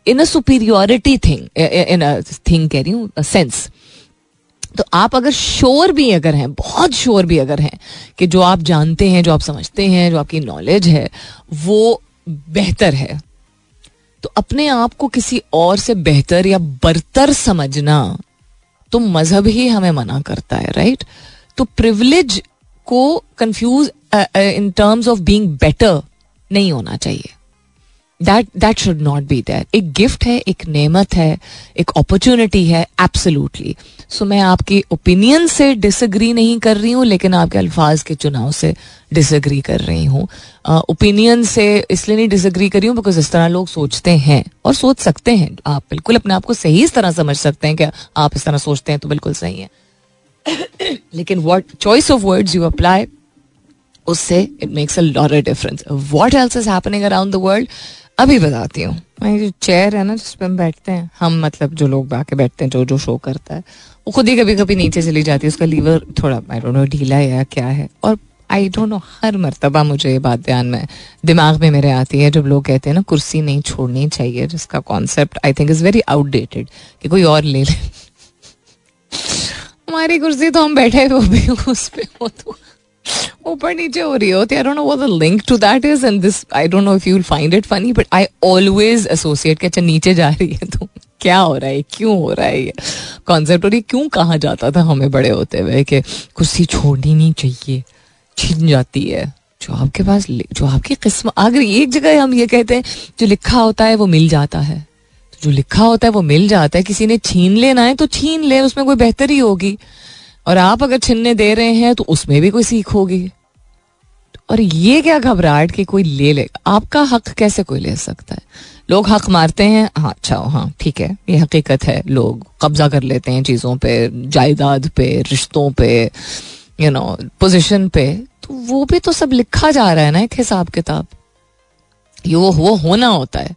in a superiority thing, in a thing कह रही हूँ, अ सेंस. तो आप अगर श्योर भी अगर हैं, बहुत श्योर भी अगर हैं कि जो आप जानते हैं, जो आप समझते हैं, जो आपकी नॉलेज है वो बेहतर है, तो अपने आप को किसी और से बेहतर या बरतर समझना तो मजहब ही हमें मना करता है, राइट? तो प्रिविलेज को confuse in terms of being better नहीं होना चाहिए. That should not be there. एक गिफ्ट है, एक नेमत है, एक अपॉर्चुनिटी है, एब्सोल्युटली. सो मैं आपकी ओपिनियन से डिसएग्री नहीं कर रही हूँ, लेकिन आपके अल्फाज के चुनाव से डिसएग्री कर रही हूँ. ओपिनियन से इसलिए नहीं डिसएग्री कर रही हूँ बिकॉज इस तरह लोग सोचते हैं और सोच सकते हैं. आप बिल्कुल अपने आप को सही इस तरह समझ सकते हैं कि आप इस तरह सोचते हैं तो बिल्कुल सही है, लेकिन what choice of words you apply, उससे it makes a lot of difference. What else is happening around the world, अभी बताती हूँ. जो चेयर है ना जिस पर हम बैठते हैं, हम मतलब जो लोग आके बैठते हैं, जो जो शो करता है, वो खुद ही कभी कभी नीचे चली जाती है. उसका लीवर थोड़ा आई डोंट नो ढीला या क्या है, और आई डोंट नो हर मरतबा मुझे ये बात ध्यान में दिमाग में मेरे आती है जब लोग कहते हैं ना कुर्सी नहीं छोड़नी चाहिए, जिसका concept I think is very outdated कि कोई और ले ले हमारी कुर्सी, तो हम बैठे वो भी उस पर हो तो ऊपर नीचे हो रही होती है. I don't know what the link to that is and this, I don't know if you will find it funny, but I always associate कि अच्छा नीचे जा रही है तो क्या हो रहा है, क्यों हो रहा है ये कॉन्सेप्ट, और ये क्यों कहा जाता था हमें बड़े होते हुए कि कुर्सी छोड़नी नहीं चाहिए, छिन जाती है. जो आपके पास, जो आपकी किस्मत, अगर एक जगह हम ये कहते हैं जो लिखा होता है वो मिल जाता है, तो जो लिखा होता है वो मिल जाता है, किसी ने छीन लेना है तो छीन ले, उसमें कोई बेहतरी होगी, और आप अगर छिनने दे रहे हैं तो उसमें भी कोई सीख होगी. और ये क्या घबराहट कि कोई ले ले, आपका हक कैसे कोई ले सकता है? लोग हक मारते हैं, हाँ अच्छा हो, हाँ ठीक है, ये हकीकत है. लोग कब्जा कर लेते हैं चीज़ों पे, जायदाद पे, रिश्तों पे, यू नो, पोजीशन पे, तो वो भी तो सब लिखा जा रहा है ना, एक हिसाब किताब, ये वो होना होता है.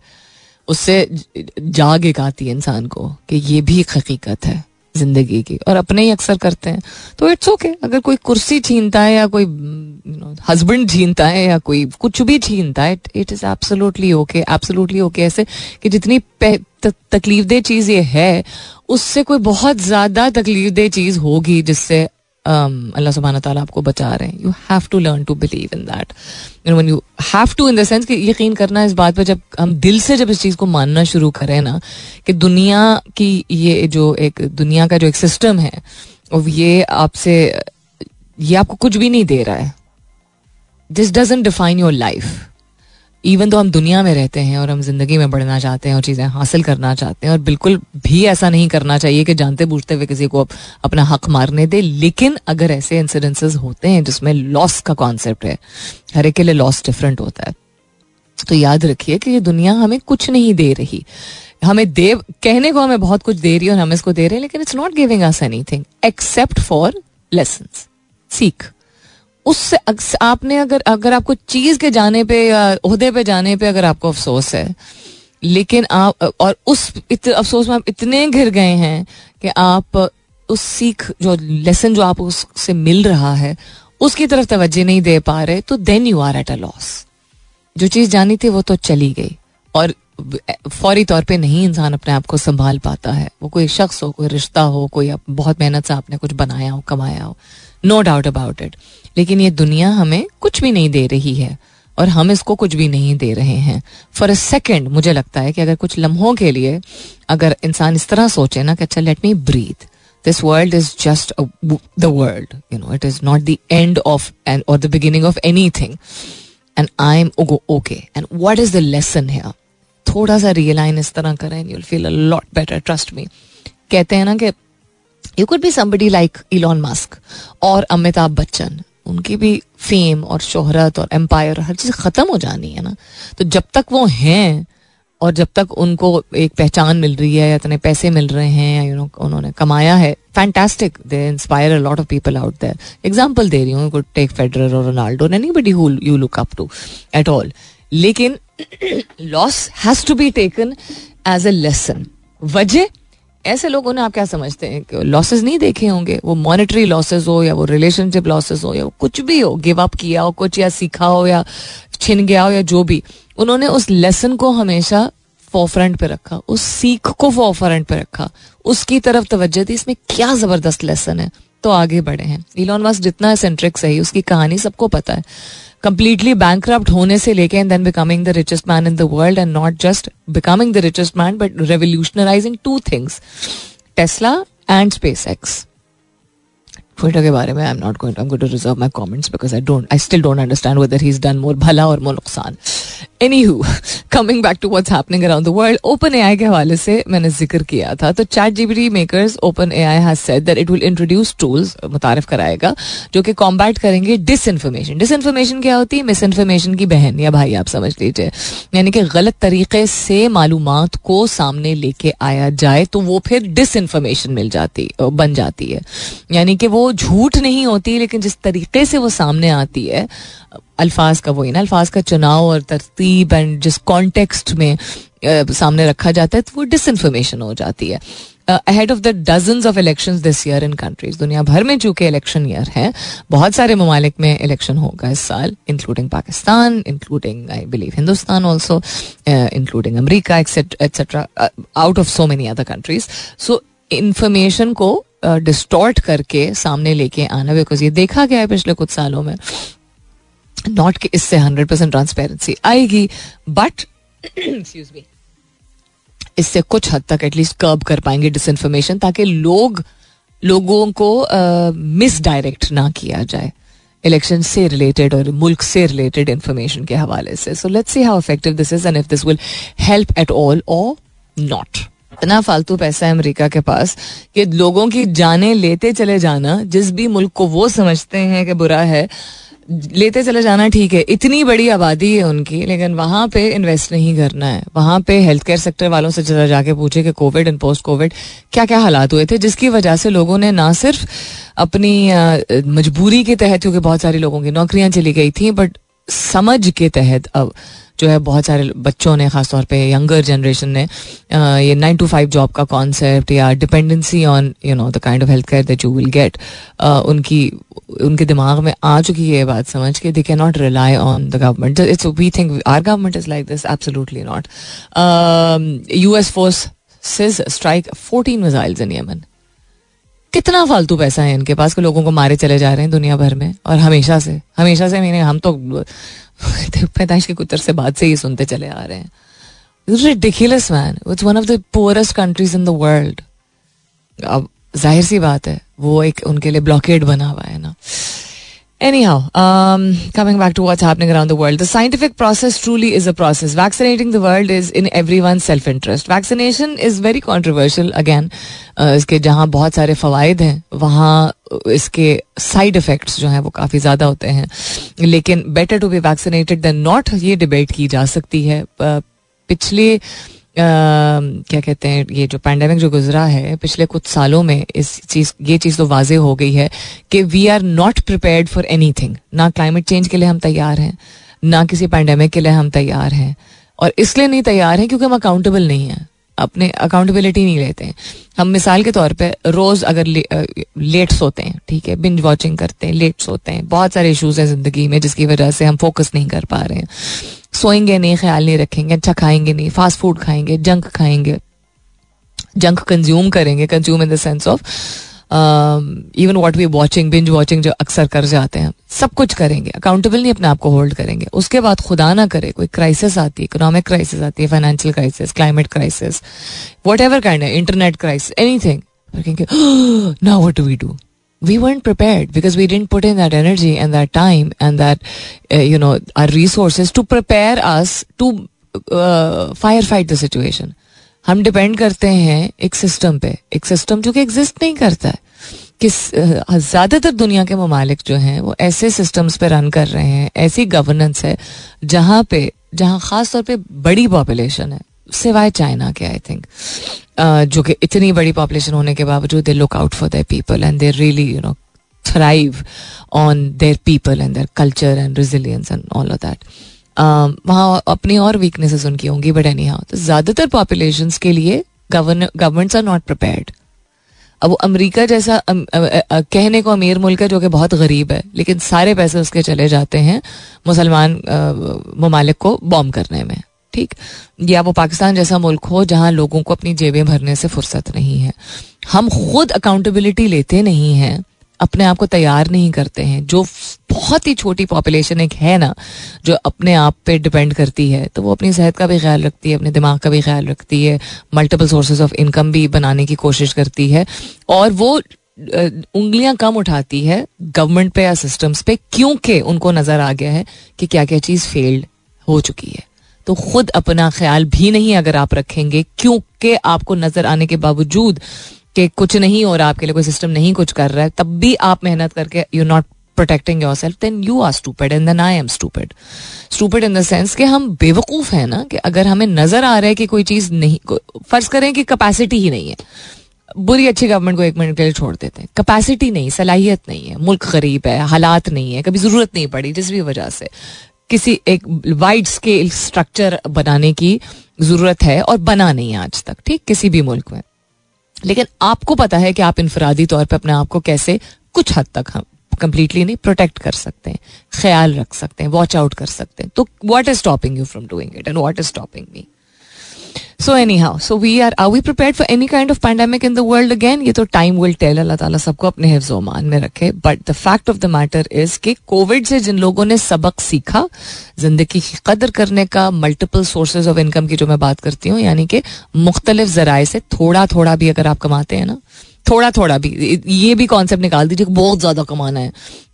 उससे जाग एक आती है इंसान को कि ये भी एक हकीकत है जिंदगी की, और अपने ही अक्सर करते हैं. तो इट्स ओके अगर कोई कुर्सी छीनता है या कोई हस्बैंड छीनता है या कोई कुछ भी छीनता है, it is absolutely okay, absolutely okay. ऐसे कि जितनी तकलीफदेह चीज़ ये है, उससे कोई बहुत ज़्यादा तकलीफदेह चीज़ होगी जिससे अल्लाह सुब्हाना ताला आपको बचा रहे हैं. You have to learn to believe in that. When you have to in the sense कि यकीन करना इस बात पर, जब हम दिल से जब इस चीज़ को मानना शुरू करें ना कि दुनिया की ये जो एक दुनिया का जो एक सिस्टम है और ये आपसे ये आपको कुछ भी नहीं दे रहा है. This doesn't define your life. Even तो हम दुनिया में रहते हैं और हम जिंदगी में बढ़ना चाहते हैं और चीज़ें हासिल करना चाहते हैं, और बिल्कुल भी ऐसा नहीं करना चाहिए कि जानते बूझते हुए किसी को अपना हक मारने दे. लेकिन अगर ऐसे इंसिडेंसेस होते हैं जिसमें लॉस का कॉन्सेप्ट है, हर एक के लिए लॉस डिफरेंट होता है, तो याद रखिए कि ये दुनिया हमें कुछ नहीं दे रही. हमें दे कहने को हमें बहुत कुछ दे रही है और हम इसको दे रहे हैं, लेकिन it's not giving us anything except for lessons. सीख उससे. आपने अगर आपको चीज़ के जाने पे या ओहदे पे जाने पे अगर आपको अफसोस है, लेकिन आप और उस अफसोस में आप इतने घिर गए हैं कि आप उस सीख जो लेसन जो आप उससे मिल रहा है उसकी तरफ तवज्जो नहीं दे पा रहे, तो then you are at a loss. जो चीज़ जानी थी वो तो चली गई और फौरी तौर पे नहीं इंसान अपने आप को संभाल पाता है. वो कोई शख्स हो, कोई रिश्ता हो, कोई बहुत मेहनत से आपने कुछ बनाया हो, कमाया हो, नो डाउट अबाउट इट. लेकिन ये दुनिया हमें कुछ भी नहीं दे रही है और हम इसको कुछ भी नहीं दे रहे हैं. फॉर अ सेकेंड मुझे लगता है कि अगर कुछ लम्हों के लिए अगर इंसान इस तरह सोचे ना कि अच्छा let me breathe, this world is just the world, you know, it is not the end of end और the beginning of anything, and I am okay, and what is the lesson here. थोड़ा सा realign इस तरह करें, you will feel a lot better, trust me. कहते हैं ना कि you could be somebody like Elon Musk और अमिताभ बच्चन. उनकी भी फेम और शोहरत और एम्पायर हर चीज़ ख़त्म हो जानी है ना. तो जब तक वो हैं और जब तक उनको एक पहचान मिल रही है, इतने पैसे मिल रहे हैं, यू नो, उन्होंने कमाया है, fantastic, they inspire a lot of people out there. Example दे रही हूँ, कुड टेक फेडरर और Ronaldo, anybody who you look up to at all. लेकिन loss has to be taken as a lesson. वजह ऐसे लोगों ने, आप क्या समझते हैं कि लॉसेस नहीं देखे होंगे, वो मॉनेटरी लॉसेस हो या वो रिलेशनशिप लॉसेस हो या वो कुछ भी हो, गिव अप किया हो कुछ या सीखा हो या छिन गया हो या जो भी. उन्होंने उस लेसन को हमेशा फोरफ्रंट पे रखा, उस सीख को फोरफ्रंट पे रखा, उसकी तरफ तवज्जो दी. इसमें क्या ज़बरदस्त लेसन है, तो आगे बढ़े हैं. इलॉन मस्क जितना सेंट्रिक सही, उसकी कहानी सबको पता है. कंप्लीटली बैंकक्रप्ट होने से लेके and then becoming the richest man in the world, and not just becoming the richest man but revolutionising two things, Tesla and SpaceX. Twitter के बारे में I am not going, I am going to reserve my comments because I still don't understand whether he is done more भला और more नुकसान. Anyhow, coming back to what's happening around the world, OpenAI के हवाले से मैंने जिक्र किया था. तो ChatGPT makers OpenAI has said that it will introduce tools, मुतारिफ कराएगा, जो कि कॉम्बैट करेंगे डिसइंफॉर्मेशन. डिसइंफॉर्मेशन क्या होती है? मिस इन्फॉर्मेशन की बहन या भाई आप समझ लीजिए, यानी कि गलत तरीके से मालूमात को सामने लेके आया जाए तो वो फिर डिसइंफॉर्मेशन बन जाती है. यानी कि वो झूठ नहीं होती, लेकिन जिस तरीके से वो सामने आती है, अल्फाज का वही ना, अल्फाज का चुनाव और तरतीब एंड जिस कॉन्टेक्स्ट में सामने रखा जाता है, तो वो डिसइंफॉर्मेशन हो जाती है. Ahead of the dozens of elections this year in countries, दुनिया भर में चूंकि इलेक्शन ईयर है, बहुत सारे ममालिक में इलेक्शन होगा इस साल, including Pakistan, including I believe Hindustan also, including America, etcetera, out of so many other countries. So information को डिस्टॉर्ट करके सामने लेके आना, बिकॉज ये देखा गया है पिछले कुछ सालों में, नॉट कि इससे 100% ट्रांसपेरेंसी आएगी, बट एक्सक्यूज मी, इससे कुछ हद तक एटलीस्ट कर्ब कर पाएंगे डिसइंफॉर्मेशन, ताकि लोगों को मिसडायरेक्ट ना किया जाए इलेक्शन से रिलेटेड और मुल्क से रिलेटेड इंफॉर्मेशन के हवाले से. So let's see how effective this is and if this will help at all और नॉट. इतना फालतू पैसा है अमेरिका के पास कि लोगों की जाने लेते चले जाना, जिस भी मुल्क को वो समझते हैं कि बुरा है, लेते चले जाना. ठीक है, इतनी बड़ी आबादी है उनकी, लेकिन वहाँ पे इन्वेस्ट नहीं करना है. वहाँ पे हेल्थ केयर सेक्टर वालों से जरा जाके पूछे कि कोविड एंड पोस्ट कोविड क्या क्या हालात हुए थे, जिसकी वजह से लोगों ने ना सिर्फ अपनी मजबूरी के तहत, क्योंकि बहुत सारे लोगों की नौकरियाँ चली गई थी, बट समझ के तहत अब जो है बहुत सारे बच्चों ने, ख़ासतौर पे यंगर जनरेशन ने, ये 9 to 5 जॉब का कॉन्सेप्ट या dependency on, you know, the kind of health care that you will get, उनके दिमाग में आ चुकी है बात समझ के, they can not rely on the government. It's we think our government is like this, absolutely not. US forces strike 14 missiles in Yemen. कितना फालतू पैसा है इनके पास कि लोगों को मारे चले जा रहे हैं दुनिया भर में, और हमेशा से मैंने हम तो पैदाइश के कुतर से बात से ही सुनते चले आ रहे हैं. Ridiculous man. It's one of the poorest countries in the world. अब जाहिर सी बात है वो एक उनके लिए ब्लॉकेड बना हुआ है ना. Anyhow, coming back to what's happening around the world, the scientific process truly is a process. Vaccinating the world is in everyone's self-interest. Vaccination is very controversial. Again, इसके जहाँ बहुत सारे फ़वाइद हैं वहाँ इसके साइड इफ़ेक्ट्स जो हैं वो काफ़ी ज़्यादा होते हैं, लेकिन better to be vaccinated than not ये डिबेट की जा सकती है. पिछले क्या कहते हैं ये जो पैंडेमिक जो गुजरा है पिछले कुछ सालों में ये चीज़ तो वाजे हो गई है कि we are not prepared for anything. ना क्लाइमेट चेंज के लिए हम तैयार हैं, ना किसी पैंडेमिक के लिए हम तैयार हैं, और इसलिए नहीं तैयार हैं क्योंकि हम अकाउंटेबल नहीं हैं, अपने अकाउंटेबिलिटी नहीं लेते हैं. हम मिसाल के तौर पे रोज़ अगर लेट सोते हैं, ठीक है, बिंज वॉचिंग करते हैं, लेट सोते हैं, बहुत सारे इश्यूज़ हैं ज़िंदगी में जिसकी वजह से हम फोकस नहीं कर पा रहे हैं. सोएंगे नहीं, ख्याल नहीं रखेंगे, अच्छा खाएंगे नहीं, फास्ट फूड खाएंगे, जंक कंज्यूम करेंगे, consume in the sense of even what we watching, binge watching जो अक्सर कर जाते हैं, सब कुछ करेंगे, अकाउंटेबल नहीं अपने आप को होल्ड करेंगे. उसके बाद खुदा ना करे कोई क्राइसिस आती है, इकोनॉमिक क्राइसिस आती है, financial crisis, climate crisis, whatever kind, internet crisis, anything, कहेंगे now what do? We weren't prepared because we didn't put in that energy and that time and that, our resources to prepare us to firefight the situation. हम depend करते हैं एक system पे, एक system जो कि exist नहीं करता है. ज़्यादातर दुनिया के ममालिक जो हैं वो ऐसे systems पे run कर रहे हैं, ऐसी governance है जहाँ खास तौर पे बड़ी population है, सिवाय चाइना के आई थिंक, जो कि इतनी बड़ी पॉपुलेशन होने के बावजूद they look out for their people and they really thrive on their people and their culture and resilience and all of that. वहाँ अपनी और वीकनेसेस उनकी होंगी, बट एनी हाउ तो ज़्यादातर पॉपुलेशंस के लिए गवर्नमेंट्स आर नॉट प्रिपेयर्ड. अब वो अमेरिका जैसा कहने को अमीर मुल्क है जो कि बहुत गरीब है, लेकिन सारे पैसे उसके चले जाते हैं मुसलमान ममालिक को बॉम्ब करने में, ठीक, या वो पाकिस्तान जैसा मुल्क हो जहाँ लोगों को अपनी जेबें भरने से फुर्सत नहीं है. हम खुद अकाउंटेबिलिटी लेते नहीं हैं, अपने आप को तैयार नहीं करते हैं. जो बहुत ही छोटी पॉपुलेशन एक है ना जो अपने आप पे डिपेंड करती है, तो वो अपनी सेहत का भी ख्याल रखती है, अपने दिमाग का भी ख्याल रखती है, मल्टीपल सोर्सेज ऑफ इनकम भी बनाने की कोशिश करती है, और वो उंगलियां कम उठाती है गवर्नमेंट पे या सिस्टम्स पे, क्योंकि उनको नज़र आ गया है कि क्या क्या चीज़ फेल्ड हो चुकी है. तो खुद अपना ख्याल भी नहीं अगर आप रखेंगे, क्योंकि आपको नजर आने के बावजूद कि कुछ नहीं हो रहा आपके लिए, कोई सिस्टम नहीं कुछ कर रहा है, तब भी आप मेहनत करके you not protecting yourself, then you are stupid and then I am stupid. Stupid in the sense कि हम बेवकूफ़ हैं ना, कि अगर हमें नजर आ रहा है कि कोई चीज़ नहीं, फर्ज करें कि कैपेसिटी ही नहीं है, बुरी अच्छी गवर्नमेंट को एक मिनट के लिए छोड़ देते हैं, कैपेसिटी नहीं, सलाहियत नहीं है, मुल्क गरीब है, हालात नहीं है, कभी ज़रूरत नहीं पड़ी, जिस भी वजह से किसी एक वाइड स्केल स्ट्रक्चर बनाने की ज़रूरत है और बना नहीं है आज तक, ठीक, किसी भी मुल्क में. लेकिन आपको पता है कि आप इनफरादी तौर पे अपने आप को कैसे कुछ हद तक, हम कंप्लीटली नहीं, प्रोटेक्ट कर सकते हैं, ख्याल रख सकते हैं, वॉच आउट कर सकते हैं. तो what is stopping you from doing it and what is stopping me? So anyhow, so are we prepared for any kind of pandemic in the world again? ये तो time will tell. अल्लाह ताला सबको अपने हिफ्ज़ व अमान में रखे. But the fact of the matter is कि कोविड से जिन लोगों ने सबक सीखा, जिंदगी की कदर करने का, मल्टीपल सोर्सेज ऑफ इनकम की जो मैं बात करती हूँ, यानी कि मुख्तलिफ ज़राए से थोड़ा थोड़ा भी अगर आप कमाते हैं ना, थोड़ा थोड़ा भी, ये भी कॉन्सेप्ट निकाल दीजिए कि बहुत ज़्यादा कमाना है,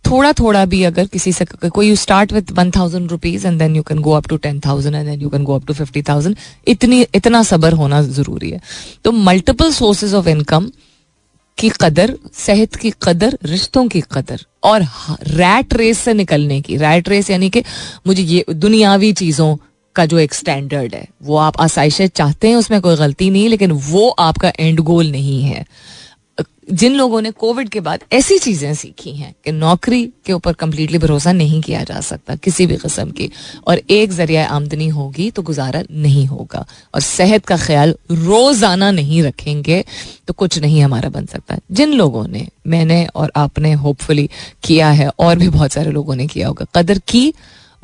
थोड़ा थोड़ा भी अगर किसी से कोई, you start with 1,000 rupees and then you can go up to 10,000 and then you can go up to 50,000. इतना सबर होना ज़रूरी है. तो मल्टीपल सोर्सेज ऑफ इनकम की कदर, सेहत की कदर, रिश्तों की कदर, और रैट रेस से निकलने की, रैट रेस यानी कि मुझे ये दुनियावी चीज़ों का जो एक स्टैंडर्ड है वो आप आसाइशें चाहते हैं, उसमें कोई गलती नहीं, लेकिन वो आपका एंड गोल नहीं है. जिन लोगों ने कोविड के बाद ऐसी चीज़ें सीखी हैं कि नौकरी के ऊपर कम्प्लीटली भरोसा नहीं किया जा सकता किसी भी किस्म की, और एक ज़रिया आमदनी होगी तो गुजारा नहीं होगा, और सेहत का ख्याल रोज़ाना नहीं रखेंगे तो कुछ नहीं हमारा बन सकता. जिन लोगों ने, मैंने और आपने होपफुली किया है, और भी बहुत सारे लोगों ने किया होगा, कदर की,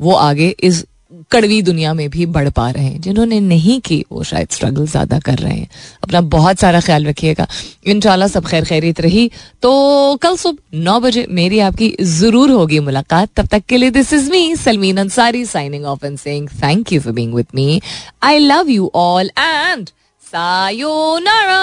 वो आगे इस कड़वी दुनिया में भी बढ़ पा रहे हैं. जिन्होंने नहीं की वो शायद स्ट्रगल ज़्यादा कर रहे हैं. अपना बहुत सारा ख्याल रखिएगा. इंशाल्लाह सब खैर खैरियत रही तो कल सुबह 9 बजे मेरी आपकी ज़रूर होगी मुलाकात. तब तक के लिए this is me Salmeen Ansari signing off and saying thank you for being with me. I love you all and sayonara.